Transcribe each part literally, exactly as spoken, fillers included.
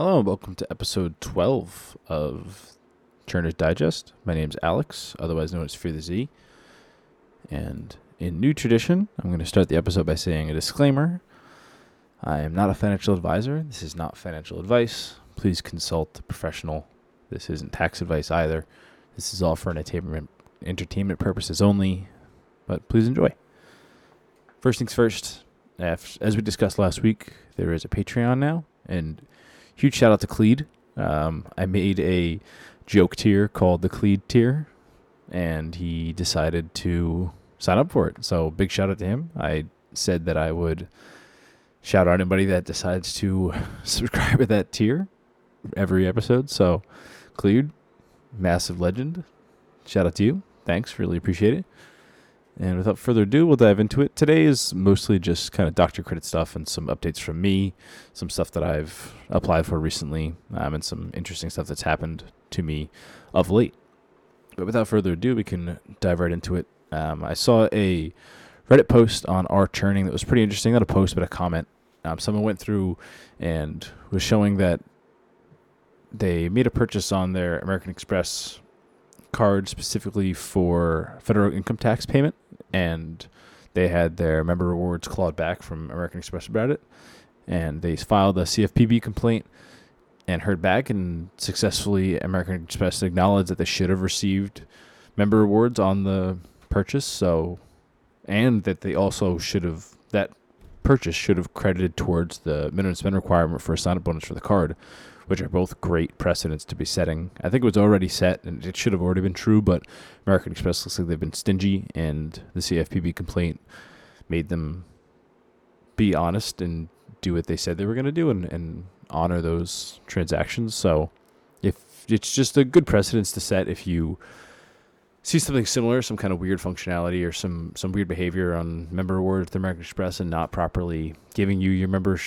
Hello and welcome to episode twelve of Churner's Digest. My name's Alex, otherwise known as Fear the Z. And in new tradition, I'm going to start the episode by saying a disclaimer. I am not a financial advisor. This is not financial advice. Please consult a professional. This isn't tax advice either. This is all for entertainment, entertainment purposes only, but please enjoy. First things first, as we discussed last week, there is a Patreon now, and huge shout out to Kleed. Um, I made a joke tier called the Kleed tier, and he decided to sign up for it. So big shout out to him. I said that I would shout out anybody that decides to subscribe at that tier every episode. So Kleed, massive legend. Shout out to you. Thanks. Really appreciate it. And without further ado, we'll dive into it. Today is mostly just kind of Doctor Credit stuff and some updates from me, some stuff that I've applied for recently, um, and some interesting stuff that's happened to me of late. But without further ado, we can dive right into it. Um, I saw a Reddit post on our churning that was pretty interesting. Not a post, but a comment. Um, someone went through and was showing that they made a purchase on their American Express card specifically for federal income tax payment, and they had their member rewards clawed back from American Express about it, and they filed a C F P B complaint and heard back, and successfully American Express acknowledged that they should have received member rewards on the purchase, so and that they also should have, that purchase should have credited towards the minimum spend requirement for a sign-up bonus for the card, which are both great precedents to be setting. I think it was already set, and it should have already been true, but American Express looks like they've been stingy, and the C F P B complaint made them be honest and do what they said they were going to do and, and honor those transactions. So if it's just a good precedence to set if you see something similar, some kind of weird functionality or some, some weird behavior on member rewards with American Express and not properly giving you your member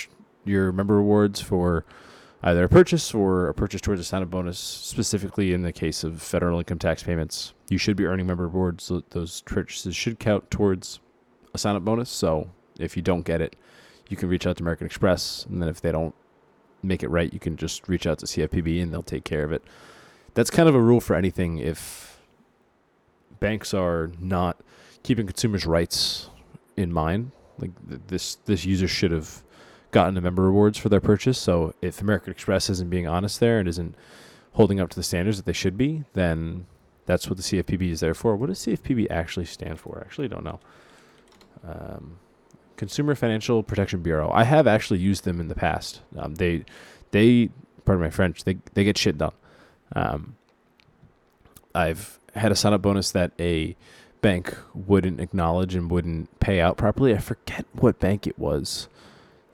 your member rewards for either a purchase or a purchase towards a sign-up bonus, specifically in the case of federal income tax payments. You should be earning member rewards. So those purchases should count towards a sign-up bonus. So if you don't get it, you can reach out to American Express. And then if they don't make it right, you can just reach out to C F P B and they'll take care of it. That's kind of a rule for anything. If banks are not keeping consumers' rights in mind, like this, this user should have gotten the member rewards for their purchase. So if American Express isn't being honest there and isn't holding up to the standards that they should be, then that's what the C F P B is there for. What does C F P B actually stand for? I actually don't know. Um, Consumer Financial Protection Bureau. I have actually used them in the past. Um, they, they, pardon my French, they they get shit done. Um, I've had a sign-up bonus that a bank wouldn't acknowledge and wouldn't pay out properly. I forget what bank it was.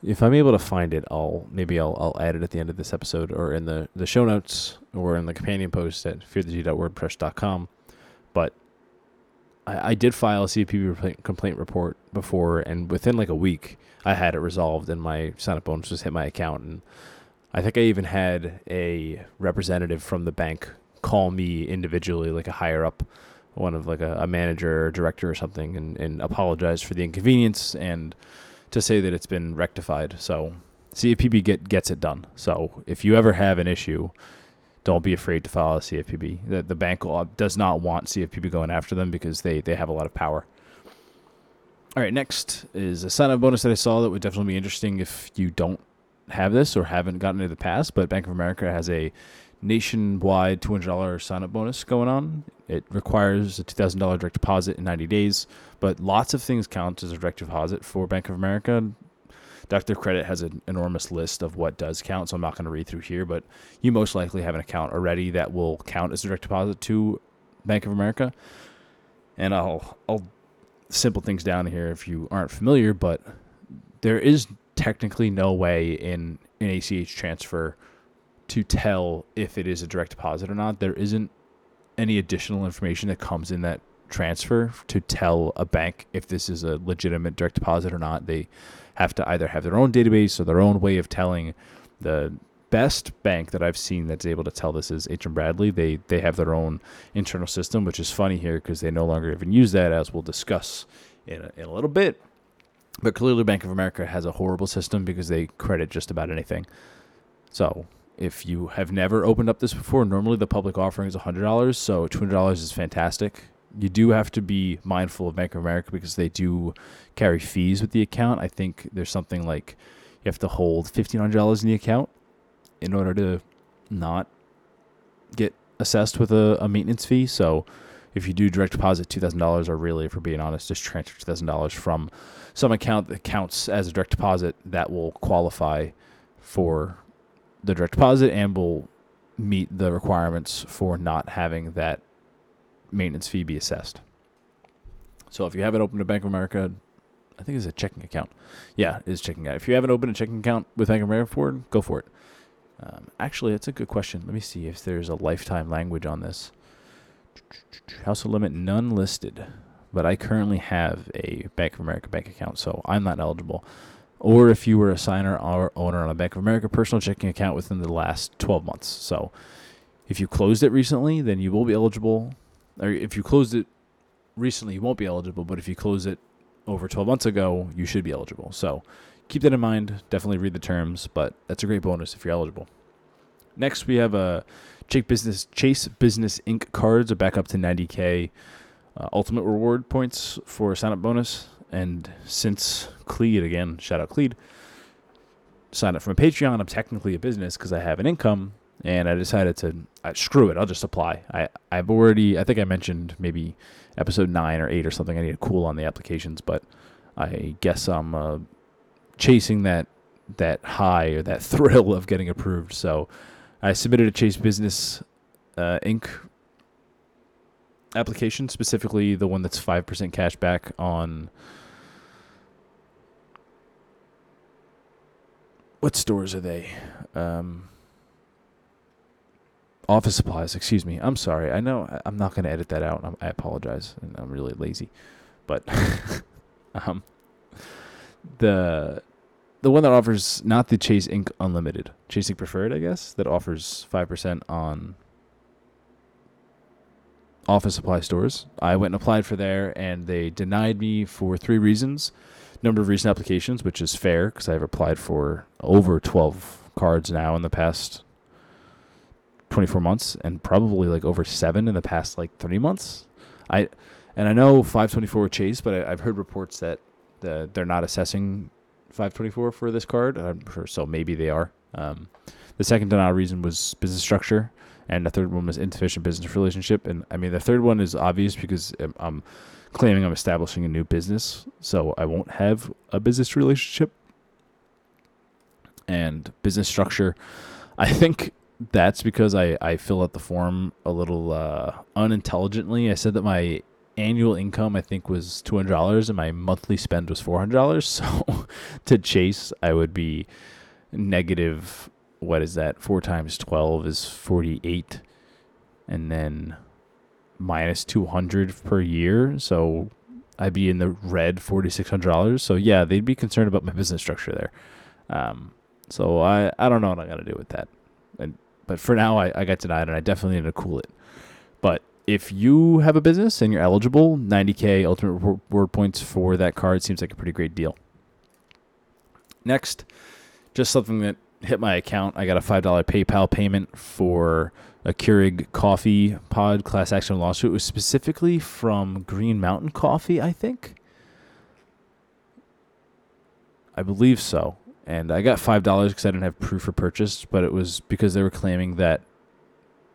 If I'm able to find it, I'll maybe I'll I'll add it at the end of this episode or in the, the show notes or in the companion post at fear the z dot wordpress dot com. But I, I did file a C F P B complaint report before, and within like a week, I had it resolved, and my sign-up bonus just hit my account. And I think I even had a representative from the bank call me individually, like a higher-up, one of like a, a manager or director or something, and, and apologize for the inconvenience and to say that it's been rectified. So C F P B get, gets it done. So if you ever have an issue, don't be afraid to file a C F P B. The, the bank does not want C F P B going after them because they, they have a lot of power. All right, next is a sign-up bonus that I saw that would definitely be interesting if you don't have this or haven't gotten it in the past, but Bank of America has a nationwide two hundred dollars sign-up bonus going on. It requires a two thousand dollars direct deposit in ninety days, but lots of things count as a direct deposit for Bank of America. Doctor Credit has an enormous list of what does count, so I'm not going to read through here, but you most likely have an account already that will count as a direct deposit to Bank of America. And I'll, I'll simple things down here if you aren't familiar, but there is technically no way in an A C H transfer to tell if it is a direct deposit or not. There isn't any additional information that comes in that transfer to tell a bank if this is a legitimate direct deposit or not. They have to either have their own database or their own way of telling. The best bank that I've seen that's able to tell this is H M Bradley. They they have their own internal system, which is funny here because they no longer even use that, as we'll discuss in a, in a little bit. But clearly Bank of America has a horrible system because they credit just about anything. So If you have never opened up this before, normally the public offering is one hundred dollars, so two hundred dollars is fantastic. You do have to be mindful of Bank of America because they do carry fees with the account. I think there's something like you have to hold fifteen hundred dollars in the account in order to not get assessed with a, a maintenance fee. So if you do direct deposit two thousand dollars, or really, if we're being honest, just transfer two thousand dollars from some account that counts as a direct deposit, that will qualify for the direct deposit and will meet the requirements for not having that maintenance fee be assessed. So if you haven't opened a Bank of America, I think it's a checking account. Yeah, it is checking account. If you haven't opened a checking account with Bank of America before, go for it. Um, actually, that's a good question. Let me see if there's a lifetime language on this. Household limit, none listed, but I currently have a Bank of America bank account, so I'm not eligible. Or if you were a signer or owner on a Bank of America personal checking account within the last twelve months. So if you closed it recently, then you will be eligible. Or if you closed it recently, you won't be eligible, but if you close it over twelve months ago, you should be eligible. So keep that in mind. Definitely read the terms, but that's a great bonus if you're eligible. Next, we have a Chase Business Chase Business Incorporated cards are back up to ninety thousand uh, ultimate reward points for a sign-up bonus. And since Kleed, again, shout out Kleed, signed up from a Patreon, I'm technically a business because I have an income, and I decided to uh, screw it. I'll just apply. I, I've already, I think I mentioned maybe episode nine or eight or something. I need to cool on the applications, but I guess I'm uh, chasing that that high or that thrill of getting approved. So I submitted a Chase Business uh, Incorporated application, specifically the one that's five percent cash back on... What stores are they? Um, office supplies, excuse me. I'm sorry. I know I'm not going to edit that out. I'm, I apologize. And I'm really lazy. But um, the... The one that offers, not the Chase Ink Unlimited, Chase Ink Preferred, I guess, that offers five percent on office supply stores. I went and applied for there, and they denied me for three reasons. Number of recent applications, which is fair, because I've applied for over twelve cards now in the past twenty-four months, and probably like over seven in the past like three months. I And I know five twenty-four with Chase, but I, I've heard reports that the, they're not assessing five twenty-four for this card, I'm sure, so maybe they are. Um, the second denial reason was business structure, and the third one was insufficient business relationship. And I mean, the third one is obvious because I'm claiming I'm establishing a new business, so I won't have a business relationship. And business structure, I think that's because I, I fill out the form a little uh, unintelligently. I said that my annual income, I think, was two hundred dollars, and my monthly spend was four hundred dollars. So to Chase, I would be negative, what is that? four times twelve is forty-eight, and then minus two hundred per year. So I'd be in the red four thousand six hundred dollars. So yeah, they'd be concerned about my business structure there. Um, so I, I don't know what I'm going to do with that. And, but for now, I, I got denied, and I definitely need to cool it. But if you have a business and you're eligible, ninety thousand ultimate reward points for that card seems like a pretty great deal. Next, just something that hit my account. I got a five dollars PayPal payment for a Keurig coffee pod class action lawsuit. It was specifically from Green Mountain Coffee, I think. I believe so. And I got five dollars because I didn't have proof for purchase, but it was because they were claiming that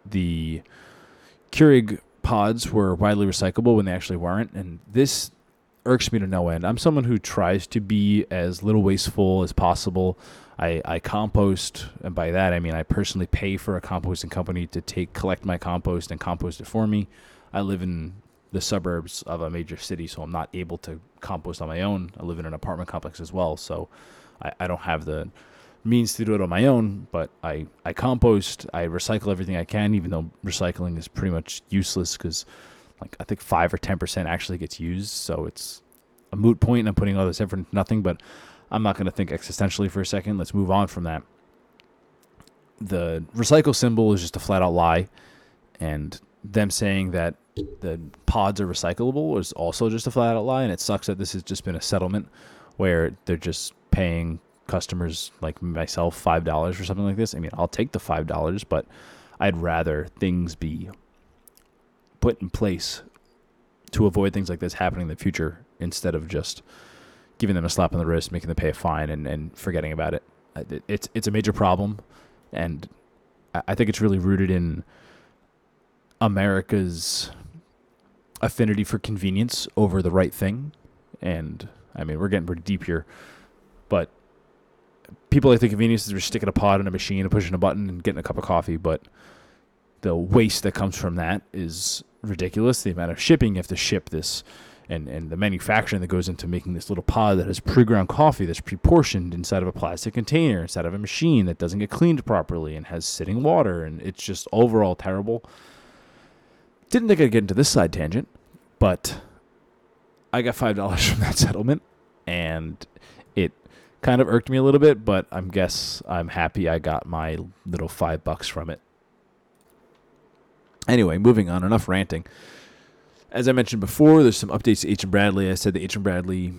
the Keurig pods were widely recyclable when they actually weren't, and this irks me to no end. I'm someone who tries to be as little wasteful as possible. I, I compost, and by that I mean I personally pay for a composting company to take collect my compost and compost it for me. I live in the suburbs of a major city, so I'm not able to compost on my own. I live in an apartment complex as well, so I, I don't have the means to do it on my own, but I, I compost, I recycle everything I can, even though recycling is pretty much useless because like I think five or ten percent actually gets used, so it's a moot point, and I'm putting all this effort into nothing, but I'm not going to think existentially for a second. Let's move on from that. The recycle symbol is just a flat-out lie, and them saying that the pods are recyclable is also just a flat-out lie, and it sucks that this has just been a settlement where they're just paying customers like myself five dollars for something like this, I mean, I'll take the five dollars, but I'd rather things be put in place to avoid things like this happening in the future instead of just giving them a slap on the wrist, making them pay a fine, and, and forgetting about it. It's it's a major problem, and I think it's really rooted in America's affinity for convenience over the right thing. And, I mean, we're getting pretty deep here, but people like the convenience is just sticking a pod in a machine and pushing a button and getting a cup of coffee, but the waste that comes from that is ridiculous. The amount of shipping you have to ship this, and, and the manufacturing that goes into making this little pod that has pre-ground coffee that's pre-portioned inside of a plastic container, inside of a machine that doesn't get cleaned properly and has sitting water, and it's just overall terrible. Didn't think I'd get into this side tangent, but I got five dollars from that settlement, and it kind of irked me a little bit, but I guess I'm happy I got my little five bucks from it. Anyway, moving on, enough ranting. As I mentioned before, there's some updates to H M Bradley. I said that H M Bradley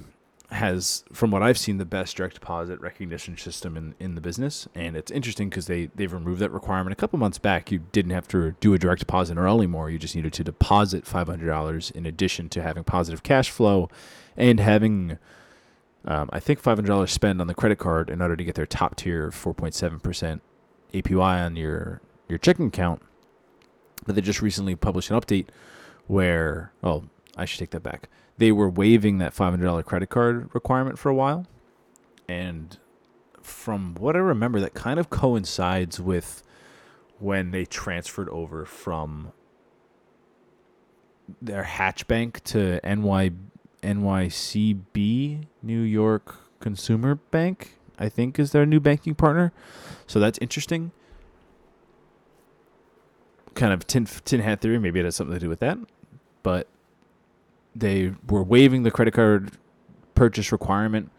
has, from what I've seen, the best direct deposit recognition system in, in the business. And it's interesting because they, they've removed that requirement. A couple months back, you didn't have to do a direct deposit or all anymore. You just needed to deposit five hundred dollars in addition to having positive cash flow and having, um, I think, five hundred dollars spent on the credit card in order to get their top tier four point seven percent A P Y on your, your checking account. But they just recently published an update where, oh, I should take that back. They were waiving that five hundred dollars credit card requirement for a while. And from what I remember, that kind of coincides with when they transferred over from their Hatch Bank to N Y C B, New York Consumer Bank, I think is their new banking partner. So that's interesting. Kind of tin, tin hat theory. Maybe it has something to do with that. But they were waiving the credit card purchase requirement.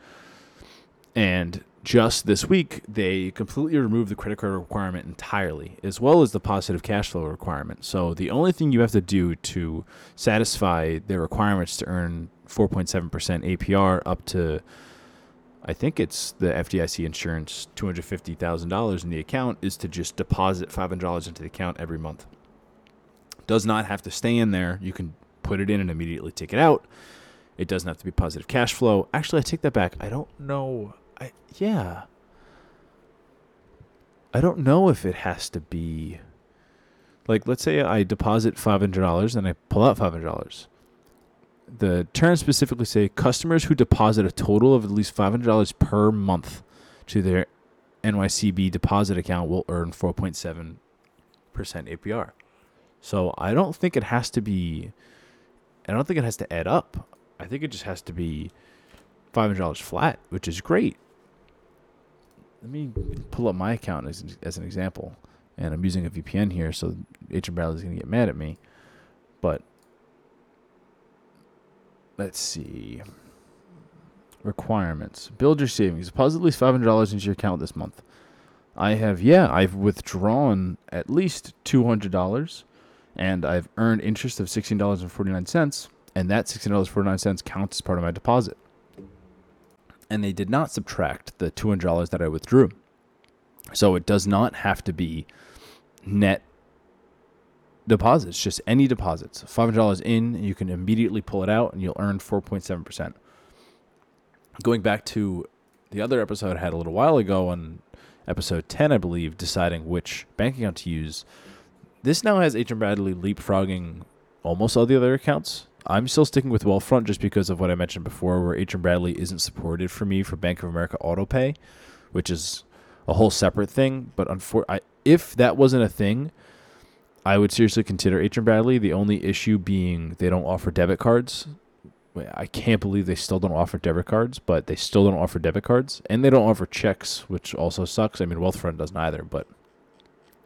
And just this week, they completely removed the credit card requirement entirely, as well as the positive cash flow requirement. So the only thing you have to do to satisfy their requirements to earn four point seven percent A P R up to, I think it's the F D I C insurance, two hundred fifty thousand dollars in the account, is to just deposit five hundred dollars into the account every month. Does not have to stay in there. You can put it in and immediately take it out. It doesn't have to be positive cash flow. Actually, I take that back. I don't know. I yeah. I don't know if it has to be, like, let's say I deposit five hundred dollars and I pull out five hundred dollars. The terms specifically say customers who deposit a total of at least five hundred dollars per month to their N Y C B deposit account will earn four point seven percent A P R. So I don't think it has to be, I don't think it has to add up. I think it just has to be five hundred dollars flat, which is great. Let me pull up my account as, as an example. And I'm using a V P N here, so H M Bradley is going to get mad at me. But let's see. Requirements. Build your savings. Deposit at least five hundred dollars into your account this month. I have, yeah, I've withdrawn at least two hundred dollars, and I've earned interest of sixteen dollars and forty-nine cents, and that sixteen dollars and forty-nine cents counts as part of my deposit. And they did not subtract the two hundred dollars that I withdrew. So it does not have to be net deposits, just any deposits. five hundred dollars in, you can immediately pull it out, and you'll earn four point seven percent. Going back to the other episode I had a little while ago on episode ten, I believe, deciding which bank account to use, this now has H M Bradley leapfrogging almost all the other accounts. I'm still sticking with Wealthfront just because of what I mentioned before, where H M Bradley isn't supported for me for Bank of America AutoPay, which is a whole separate thing. But unfor- I, if that wasn't a thing, I would seriously consider H M Bradley. The only issue being they don't offer debit cards. I can't believe they still don't offer debit cards, but they still don't offer debit cards. And they don't offer checks, which also sucks. I mean, Wealthfront doesn't either, but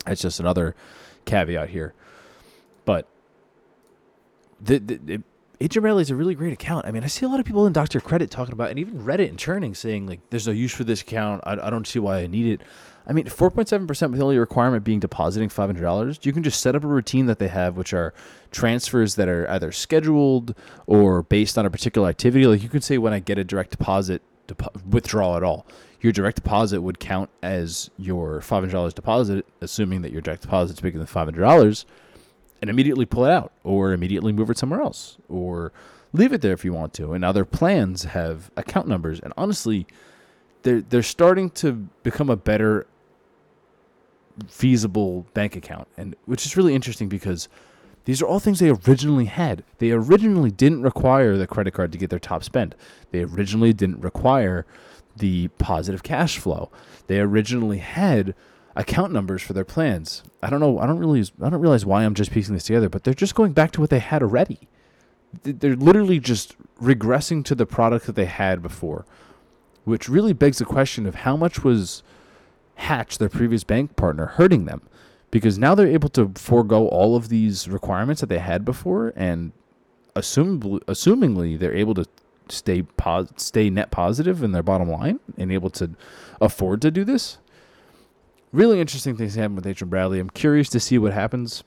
that's just another caveat here. But the, the, the H M Bradley is a really great account. I mean, I see a lot of people in Doctor Credit talking about, and even Reddit and Churning saying, like, there's no use for this account. I, I don't see why I need it. I mean, four point seven percent with the only requirement being depositing five hundred dollars. You can just set up a routine that they have, which are transfers that are either scheduled or based on a particular activity. Like, you could say, when I get a direct deposit, depo- withdraw it all. your direct deposit would count as your five hundred dollars deposit, assuming that your direct deposit's bigger than five hundred dollars, and immediately pull it out or immediately move it somewhere else or leave it there if you want to. And other plans have account numbers. And honestly, they're, they're starting to become a better feasible bank account, and which is really interesting because these are all things they originally had. They originally didn't require the credit card to get their top spend. They originally didn't require the positive cash flow. They originally had account numbers for their plans. I don't know. I don't really. I don't realize why I'm just piecing this together, but they're just going back to what they had already. They're literally just regressing to the product that they had before, which really begs the question of how much was Hatch, their previous bank partner, hurting them, because now they're able to forego all of these requirements that they had before, and assumably, assumingly they're able to stay pos- stay net positive in their bottom line and able to afford to do this. Really interesting things happen with H M Bradley. I'm curious to see what happens.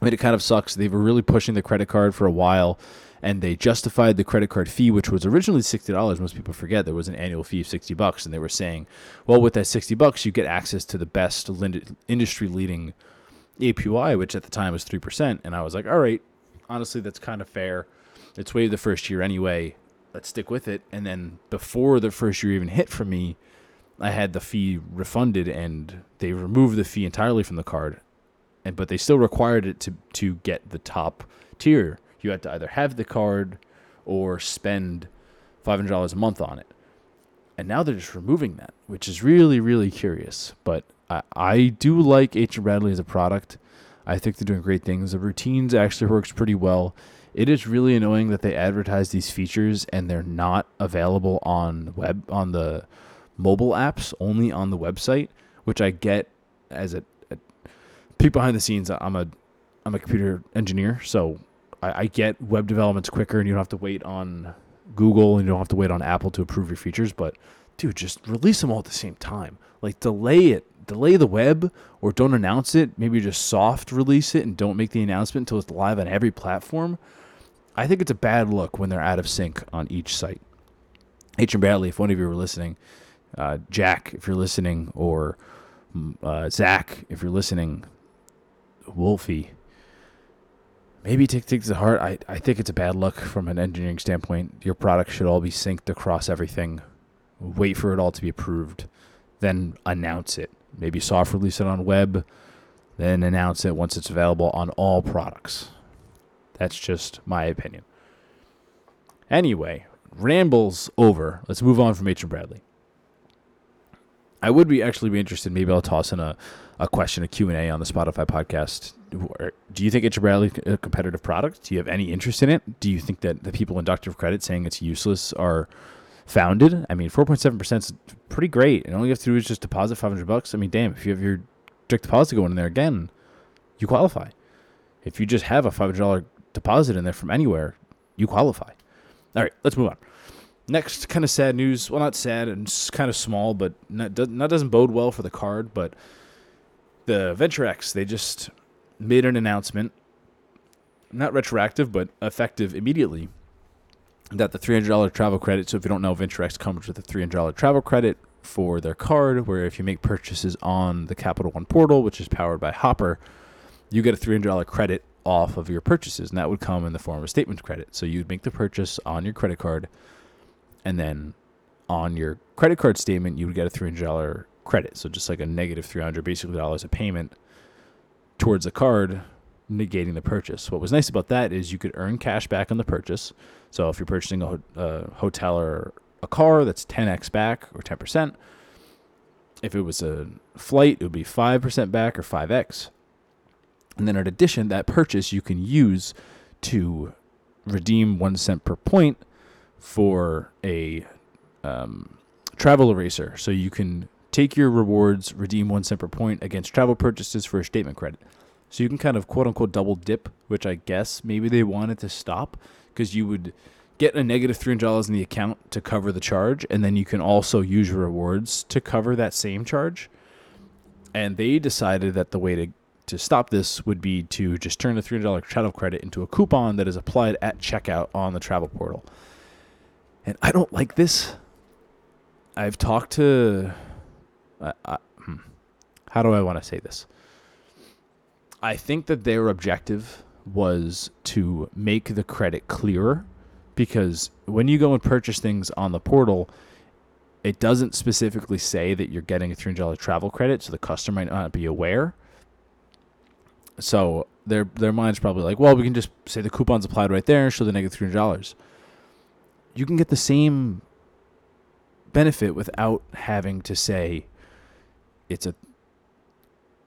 I mean, it kind of sucks. They were really pushing the credit card for a while, and they justified the credit card fee, which was originally sixty dollars. Most people forget there was an annual fee of sixty bucks, and they were saying, well, with that sixty bucks, you get access to the best industry-leading A P Y, which at the time was three percent. And I was like, all right, honestly, that's kind of fair. It's waived the first year anyway. Let's stick with it. And then before the first year even hit for me, I had the fee refunded, and they removed the fee entirely from the card. And but they still required it to, to get the top tier. You had to either have the card or spend five hundred dollars a month on it. And now they're just removing that, which is really, really curious. But I, I do like H M Bradley as a product. I think they're doing great things. The routines actually works pretty well. It is really annoying that they advertise these features and they're not available on web on the mobile apps, only on the website, which I get as a, a peek behind the scenes. I'm a I'm a computer engineer, so I get web development's quicker, and you don't have to wait on Google, and you don't have to wait on Apple to approve your features. But, dude, just release them all at the same time. Like, delay it. Delay the web, or don't announce it. Maybe just soft release it and don't make the announcement until it's live on every platform. I think it's a bad look when they're out of sync on each site. H M Bradley, if one of you were listening, uh, Jack, if you're listening, or uh, Zach, if you're listening, Wolfie, maybe take things to heart. I, I think it's a bad look from an engineering standpoint. Your product should all be synced across everything. Wait for it all to be approved. Then announce it. Maybe soft release it on web. Then announce it once it's available on all products. That's just my opinion. Anyway, rambles over. Let's move on from H M Bradley. I would be actually be interested. Maybe I'll toss in a, a question, a Q and A on the Spotify podcast. Do you think H M Bradley is a competitive product? Do you have any interest in it? Do you think that the people in Doctor Credit saying it's useless are founded? I mean, four point seven percent is pretty great. And all you have to do is just deposit five hundred bucks. I mean, damn, if you have your direct deposit going in there again, you qualify. If you just have a five hundred dollars deposit in there from anywhere, you qualify. All right, let's move on. Next, kind of sad news. Well, not sad, and kind of small, but not, not doesn't bode well for the card. But the VentureX, they just made an announcement, not retroactive, but effective immediately, that the three hundred dollars travel credit, so if you don't know, VentureX comes with a three hundred dollars travel credit for their card, where if you make purchases on the Capital One portal, which is powered by Hopper, you get a three hundred dollars credit off of your purchases, and that would come in the form of statement credit. So you'd make the purchase on your credit card, and then on your credit card statement, you would get a three hundred dollars credit, so just like a negative three hundred dollars, basically dollars a payment, towards the card, negating the purchase. What was nice about that is you could earn cash back on the purchase. So if you're purchasing a uh, hotel or a car, that's ten x back or ten percent. If it was a flight, it would be five percent back or five x. And then in addition, that purchase you can use to redeem one cent per point for a um, travel eraser. So you can take your rewards, redeem one cent per point against travel purchases for a statement credit. So you can kind of quote-unquote double dip, which I guess maybe they wanted to stop, because you would get a negative three hundred dollars in the account to cover the charge, and then you can also use your rewards to cover that same charge. And they decided that the way to, to stop this would be to just turn the three hundred dollars travel credit into a coupon that is applied at checkout on the travel portal. And I don't like this. I've talked to, uh, I, how do I want to say this? I think that their objective was to make the credit clearer, because when you go and purchase things on the portal, it doesn't specifically say that you're getting a three hundred dollars travel credit, so the customer might not be aware. So their their mind's probably like, well, we can just say the coupon's applied right there and show the negative three hundred dollars. You can get the same benefit without having to say it's a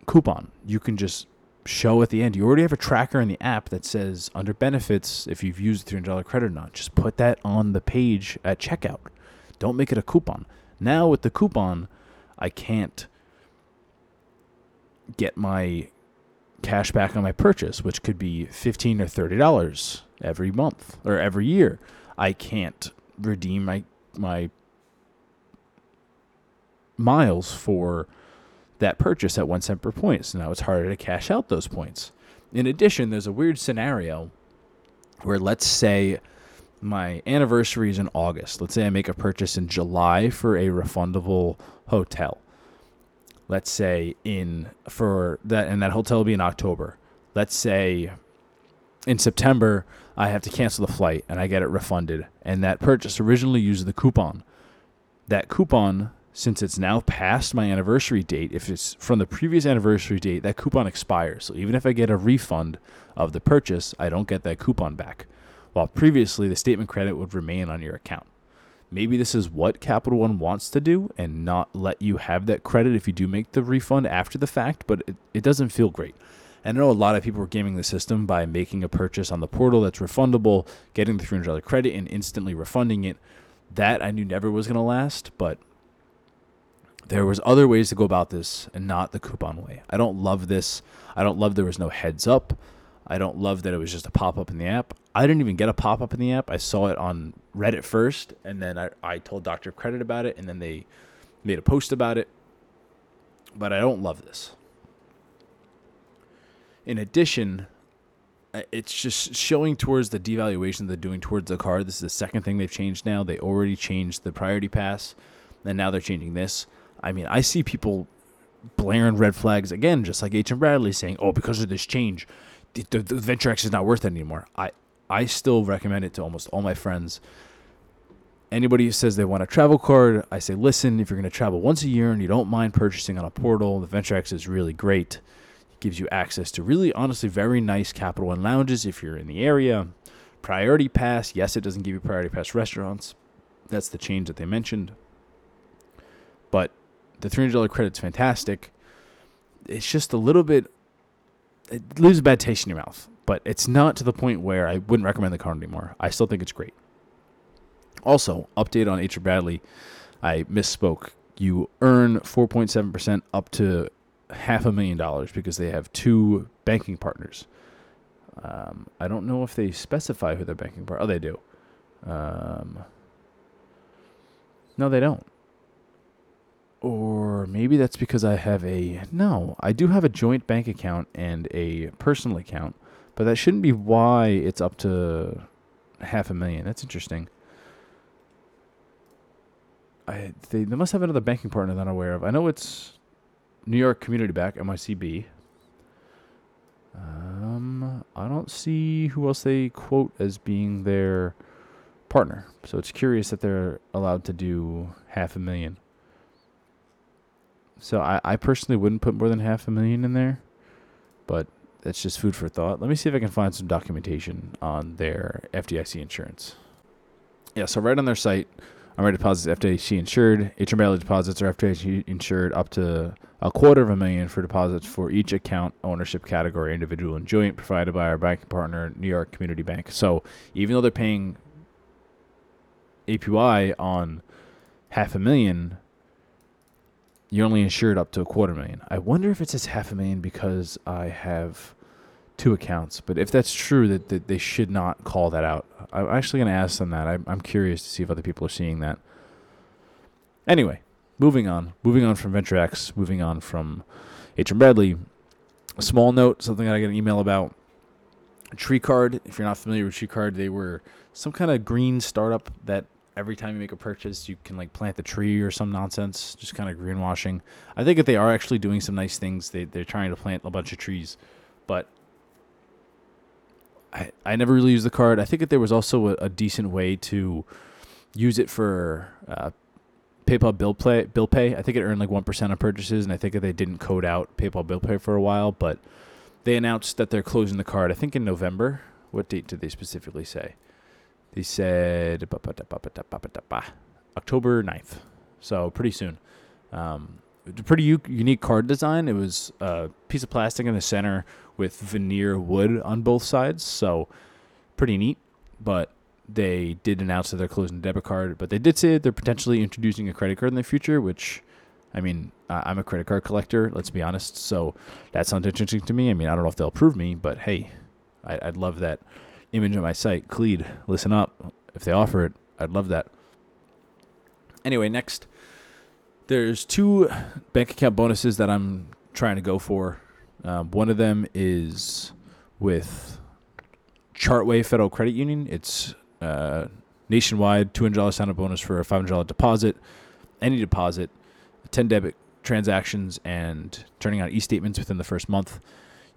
coupon. You can just show at the end. You already have a tracker in the app that says under benefits if you've used the three hundred dollars credit or not. Just put that on the page at checkout. Don't make it a coupon. Now with the coupon, I can't get my cash back on my purchase, which could be fifteen dollars or thirty dollars every month or every year. I can't redeem my my miles for that purchase at one cent per point. So now it's harder to cash out those points. In addition, there's a weird scenario where, let's say my anniversary is in August. Let's say I make a purchase in July for a refundable hotel. Let's say in for that, and that hotel will be in October. Let's say in September, I have to cancel the flight and I get it refunded. And that purchase originally used the coupon. That coupon, since it's now past my anniversary date, if it's from the previous anniversary date, that coupon expires. So even if I get a refund of the purchase, I don't get that coupon back. While previously the statement credit would remain on your account. Maybe this is what Capital One wants to do and not let you have that credit if you do make the refund after the fact, but it, it doesn't feel great. And I know a lot of people were gaming the system by making a purchase on the portal that's refundable, getting the three hundred dollars credit, and instantly refunding it. That I knew never was going to last, but there was other ways to go about this and not the coupon way. I don't love this. I don't love there was no heads up. I don't love that it was just a pop-up in the app. I didn't even get a pop-up in the app. I saw it on Reddit first, and then I, I told Doctor Credit about it, and then they made a post about it. But I don't love this. In addition, it's just showing towards the devaluation they're doing towards the card. This is the second thing they've changed now. They already changed the priority pass, and now they're changing this. I mean, I see people blaring red flags again, just like H M Bradley saying, oh, because of this change, The, the, the VentureX is not worth it anymore. I, I still recommend it to almost all my friends. Anybody who says they want a travel card, I say, listen, if you're going to travel once a year and you don't mind purchasing on a portal, the VentureX is really great. It gives you access to really, honestly, very nice Capital One lounges if you're in the area. Priority Pass, yes, it doesn't give you Priority Pass restaurants. That's the change that they mentioned. But the three hundred dollars credit's fantastic. It's just a little bit... It leaves a bad taste in your mouth, but it's not to the point where I wouldn't recommend the card anymore. I still think it's great. Also, update on H M Bradley. I misspoke. You earn four point seven percent up to half a million dollars because they have two banking partners. Um, I don't know if they specify who their banking partner. Oh, they do. Um, no, they don't. Or maybe that's because I have a... No, I do have a joint bank account and a personal account, but that shouldn't be why it's up to half a million. That's interesting. I They, they must have another banking partner that I'm aware of. I know it's New York Community Bank, N Y C B. Um, I don't see who else they quote as being their partner, so it's curious that they're allowed to do half a million. So I, I personally wouldn't put more than half a million in there, but that's just food for thought. Let me see if I can find some documentation on their F D I C insurance. Yeah, so right on their site, American deposits F D I C insured. H M B deposits are F D I C insured up to a quarter of a million for deposits for each account ownership category, individual and joint, provided by our banking partner, New York Community Bank. So even though they're paying A P Y on half a million, you're only insured up to a quarter million. I wonder if it says half a million because I have two accounts. But if that's true, that, that they should not call that out. I'm actually going to ask them that. I'm, I'm curious to see if other people are seeing that. Anyway, moving on. Moving on from VentureX. Moving on from H M Bradley. A small note, something that I got an email about. TreeCard. If you're not familiar with TreeCard, they were some kind of green startup that every time you make a purchase, you can like plant the tree or some nonsense, just kind of greenwashing. I think that they are actually doing some nice things. They, they're trying to plant a bunch of trees, but I, I never really used the card. I think that there was also a, a decent way to use it for uh, PayPal bill, play, bill pay. I think it earned like one percent on purchases, and I think that they didn't code out PayPal bill pay for a while, but they announced that they're closing the card, I think in November. What date did they specifically say? They said October ninth, so pretty soon. Um, pretty u- unique card design. It was a piece of plastic in the center with veneer wood on both sides, so pretty neat. But they did announce that they're closing the debit card, but they did say they're potentially introducing a credit card in the future, which, I mean, uh, I'm a credit card collector, let's be honest, so that sounds interesting to me. I mean, I don't know if they'll approve me, but hey, I- I'd love that. Image on my site, Kleed, listen up. If they offer it, I'd love that. Anyway, next, there's two bank account bonuses that I'm trying to go for. Uh, one of them is with Chartway Federal Credit Union. It's uh, nationwide, two hundred dollars sign-up bonus for a five hundred dollars deposit, any deposit, ten debit transactions, and turning on e-statements within the first month.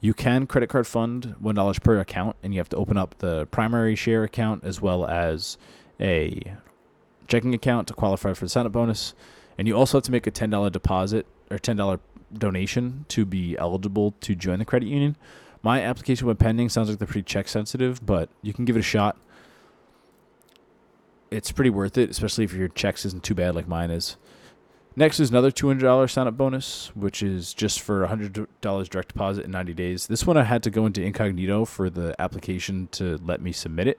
You can credit card fund one dollar per account, and you have to open up the primary share account as well as a checking account to qualify for the sign-up bonus. And you also have to make a ten dollars deposit or ten dollars donation to be eligible to join the credit union. My application went pending. Sounds like they're pretty check sensitive, but you can give it a shot. It's pretty worth it, especially if your checks isn't too bad like mine is. Next is another two hundred dollars sign-up bonus, which is just for one hundred dollars direct deposit in ninety days. This one I had to go into incognito for the application to let me submit it.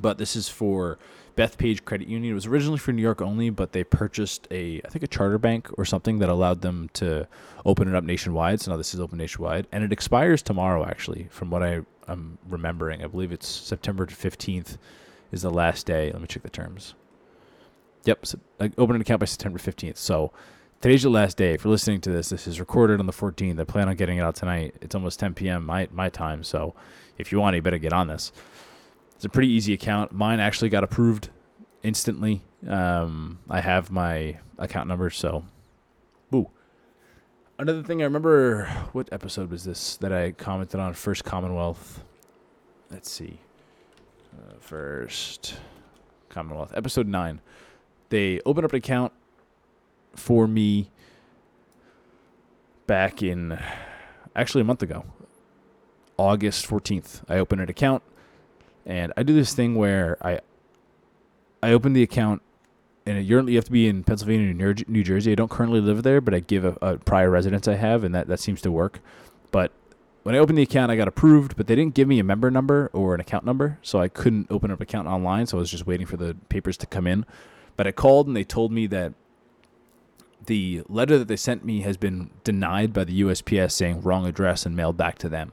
But this is for Bethpage Credit Union. It was originally for New York only, but they purchased a, I think, a charter bank or something that allowed them to open it up nationwide. So now this is open nationwide. And it expires tomorrow, actually, from what I, I'm remembering. I believe it's September fifteenth is the last day. Let me check the terms. Yep, so I opened an account by September fifteenth. So today's your last day. If you're listening to this, this is recorded on the fourteenth. I plan on getting it out tonight. It's almost ten p.m. my my time. So if you want it, you better get on this. It's a pretty easy account. Mine actually got approved instantly. Um, I have my account number, so boo. Another thing I remember, what episode was this that I commented on? First Commonwealth. Let's see. Uh, First Commonwealth, episode nine. They opened up an account for me back in, actually a month ago, August fourteenth. I opened an account, and I do this thing where I I open the account, and you have to be in Pennsylvania and New Jersey. I don't currently live there, but I give a, a prior residence I have, and that, that seems to work. But when I opened the account, I got approved, but they didn't give me a member number or an account number, so I couldn't open up an account online, so I was just waiting for the papers to come in. But I called, and they told me that the letter that they sent me has been denied by the U S P S, saying wrong address, and mailed back to them.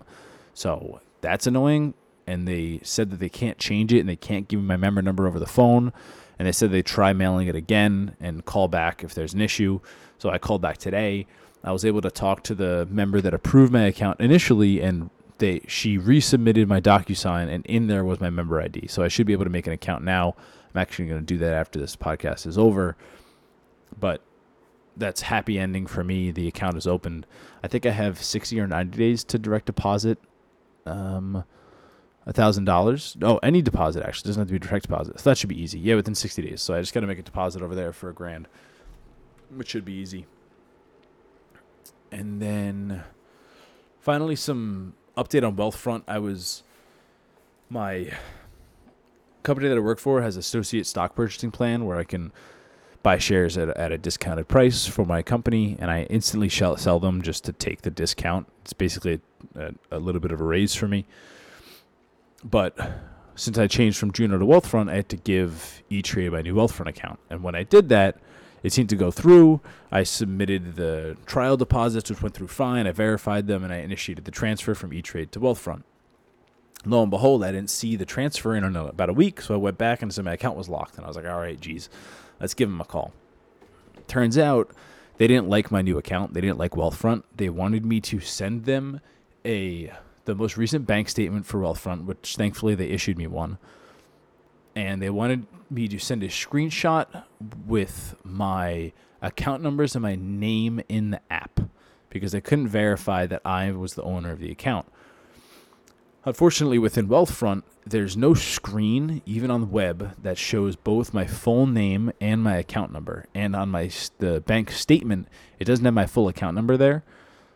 So that's annoying. And they said that they can't change it, and they can't give me my member number over the phone. And they said they try mailing it again and call back if there's an issue. So I called back today. I was able to talk to the member that approved my account initially, and they she resubmitted my DocuSign, and in there was my member I D. So I should be able to make an account now. I'm actually going to do that after this podcast is over, but that's happy ending for me. The account is opened. I think I have sixty or ninety days to direct deposit um, one thousand dollars. Oh, any deposit, actually. It doesn't have to be direct deposit. So that should be easy. Yeah, within sixty days. So I just got to make a deposit over there for a grand, which should be easy. And then finally, some update on Wealthfront. I was... my... company that I work for has associate stock purchasing plan where I can buy shares at, at a discounted price for my company, and I instantly shall sell them just to take the discount. It's basically a, a little bit of a raise for me. But since I changed from Juno to Wealthfront, I had to give E-Trade my new Wealthfront account. And when I did that, it seemed to go through. I submitted the trial deposits, which went through fine. I verified them, and I initiated the transfer from E-Trade to Wealthfront. Lo and behold, I didn't see the transfer in about a week, so I went back and said my account was locked. And I was like, all right, geez, let's give them a call. Turns out they didn't like my new account. They didn't like Wealthfront. They wanted me to send them a the most recent bank statement for Wealthfront, which thankfully they issued me one. and they wanted me to send a screenshot with my account numbers and my name in the app because they couldn't verify that I was the owner of the account. Unfortunately, within Wealthfront, there's no screen, even on the web, that shows both my full name and my account number. And on my the bank statement, it doesn't have my full account number there.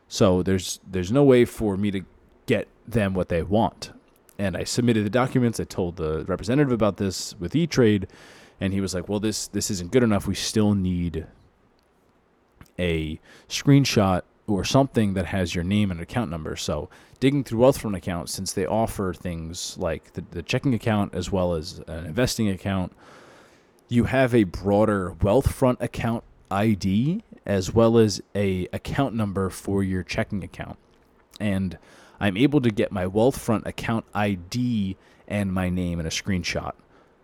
So there's there's no way for me to get them what they want. And I submitted the documents. I told the representative about this with E-Trade, and he was like, well, this this isn't good enough. We still need a screenshot or something that has your name and account number. So digging through Wealthfront accounts, since they offer things like the, the checking account as well as an investing account, you have a broader Wealthfront account I D as well as a account number for your checking account. And I'm able to get my Wealthfront account I D and my name in a screenshot,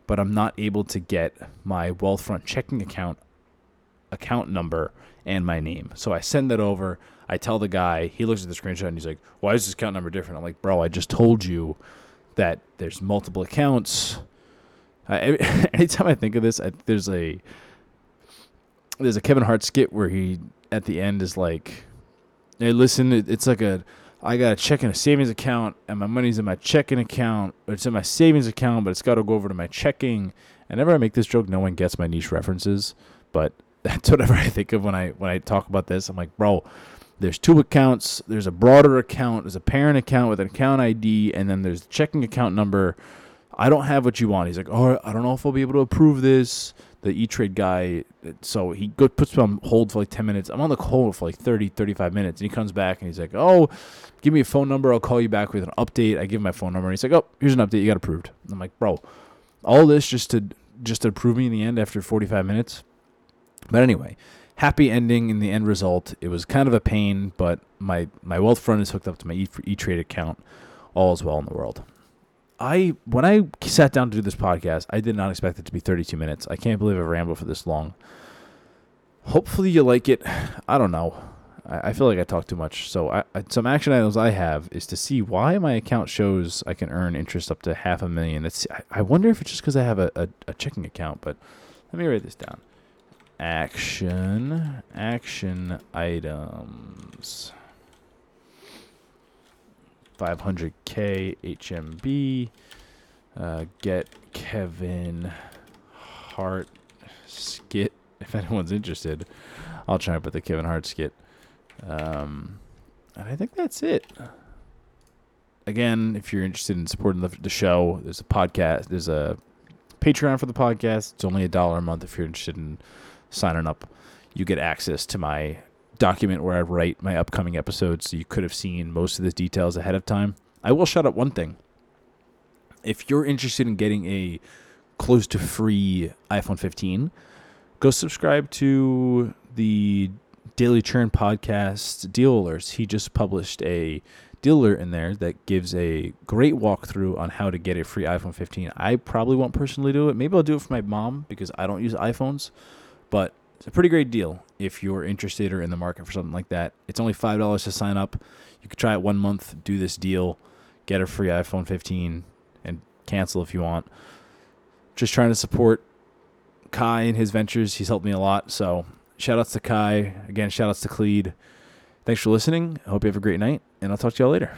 but I'm not able to get my Wealthfront checking account account number and my name. So I send that over. I tell the guy, he looks at the screenshot and he's like, why is this account number different? I'm like, bro, I just told you that there's multiple accounts. I, anytime I think of this, I, there's a there's a Kevin Hart skit where he, at the end, is like, hey, listen, it, it's like a, I got a check and a savings account, and my money's in my checking account, or it's in my savings account, but it's got to go over to my checking. And whenever I make this joke, no one gets my niche references, but that's whatever I think of when I when I talk about this. I'm like, bro, there's two accounts. There's a broader account. There's a parent account with an account I D, and then there's the checking account number. I don't have what you want. He's like, oh, I don't know if I'll be able to approve this. The E-Trade guy, so he go, puts me on hold for like ten minutes. I'm on the hold for like thirty, thirty-five minutes, and he comes back, and he's like, oh, give me a phone number. I'll call you back with an update. I give him my phone number, and he's like, oh, here's an update. You got approved. I'm like, bro, all this just to just to approve me in the end after forty-five minutes? But anyway, happy ending in the end result. It was kind of a pain, but my, my Wealthfront is hooked up to my E- E-Trade account. All is well in the world. I When I sat down to do this podcast, I did not expect it to be thirty-two minutes. I can't believe I rambled for this long. Hopefully you like it. I don't know. I, I feel like I talk too much. So I, I, some action items I have is to see why my account shows I can earn interest up to half a million. It's, I, I wonder if it's just because I have a, a, a checking account, but let me write this down. Action, action items, five hundred K H M B, uh, get Kevin Hart skit. If anyone's interested, I'll try and put the Kevin Hart skit. Um, and I think that's it. Again, if you're interested in supporting the, the show, there's a podcast, there's a Patreon for the podcast. It's only a dollar a month if you're interested in signing up. You get access to my document where I write my upcoming episodes, so you could have seen most of the details ahead of time. I will shout out one thing. If you're interested in getting a close to free iPhone fifteen, go subscribe to the Daily Churn Podcast Deal Alerts. He just published a deal alert in there that gives a great walkthrough on how to get a free iPhone fifteen. I probably won't personally do it. Maybe I'll do it for my mom because I don't use iPhones, but it's a pretty great deal if you're interested or in the market for something like that. It's only five dollars to sign up. You could try it one month, do this deal, get a free iPhone fifteen, and cancel if you want. Just trying to support Kai and his ventures. He's helped me a lot, so shout outs to Kai. Again, shout outs to Kleed. Thanks for listening. I hope you have a great night, and I'll talk to y'all later.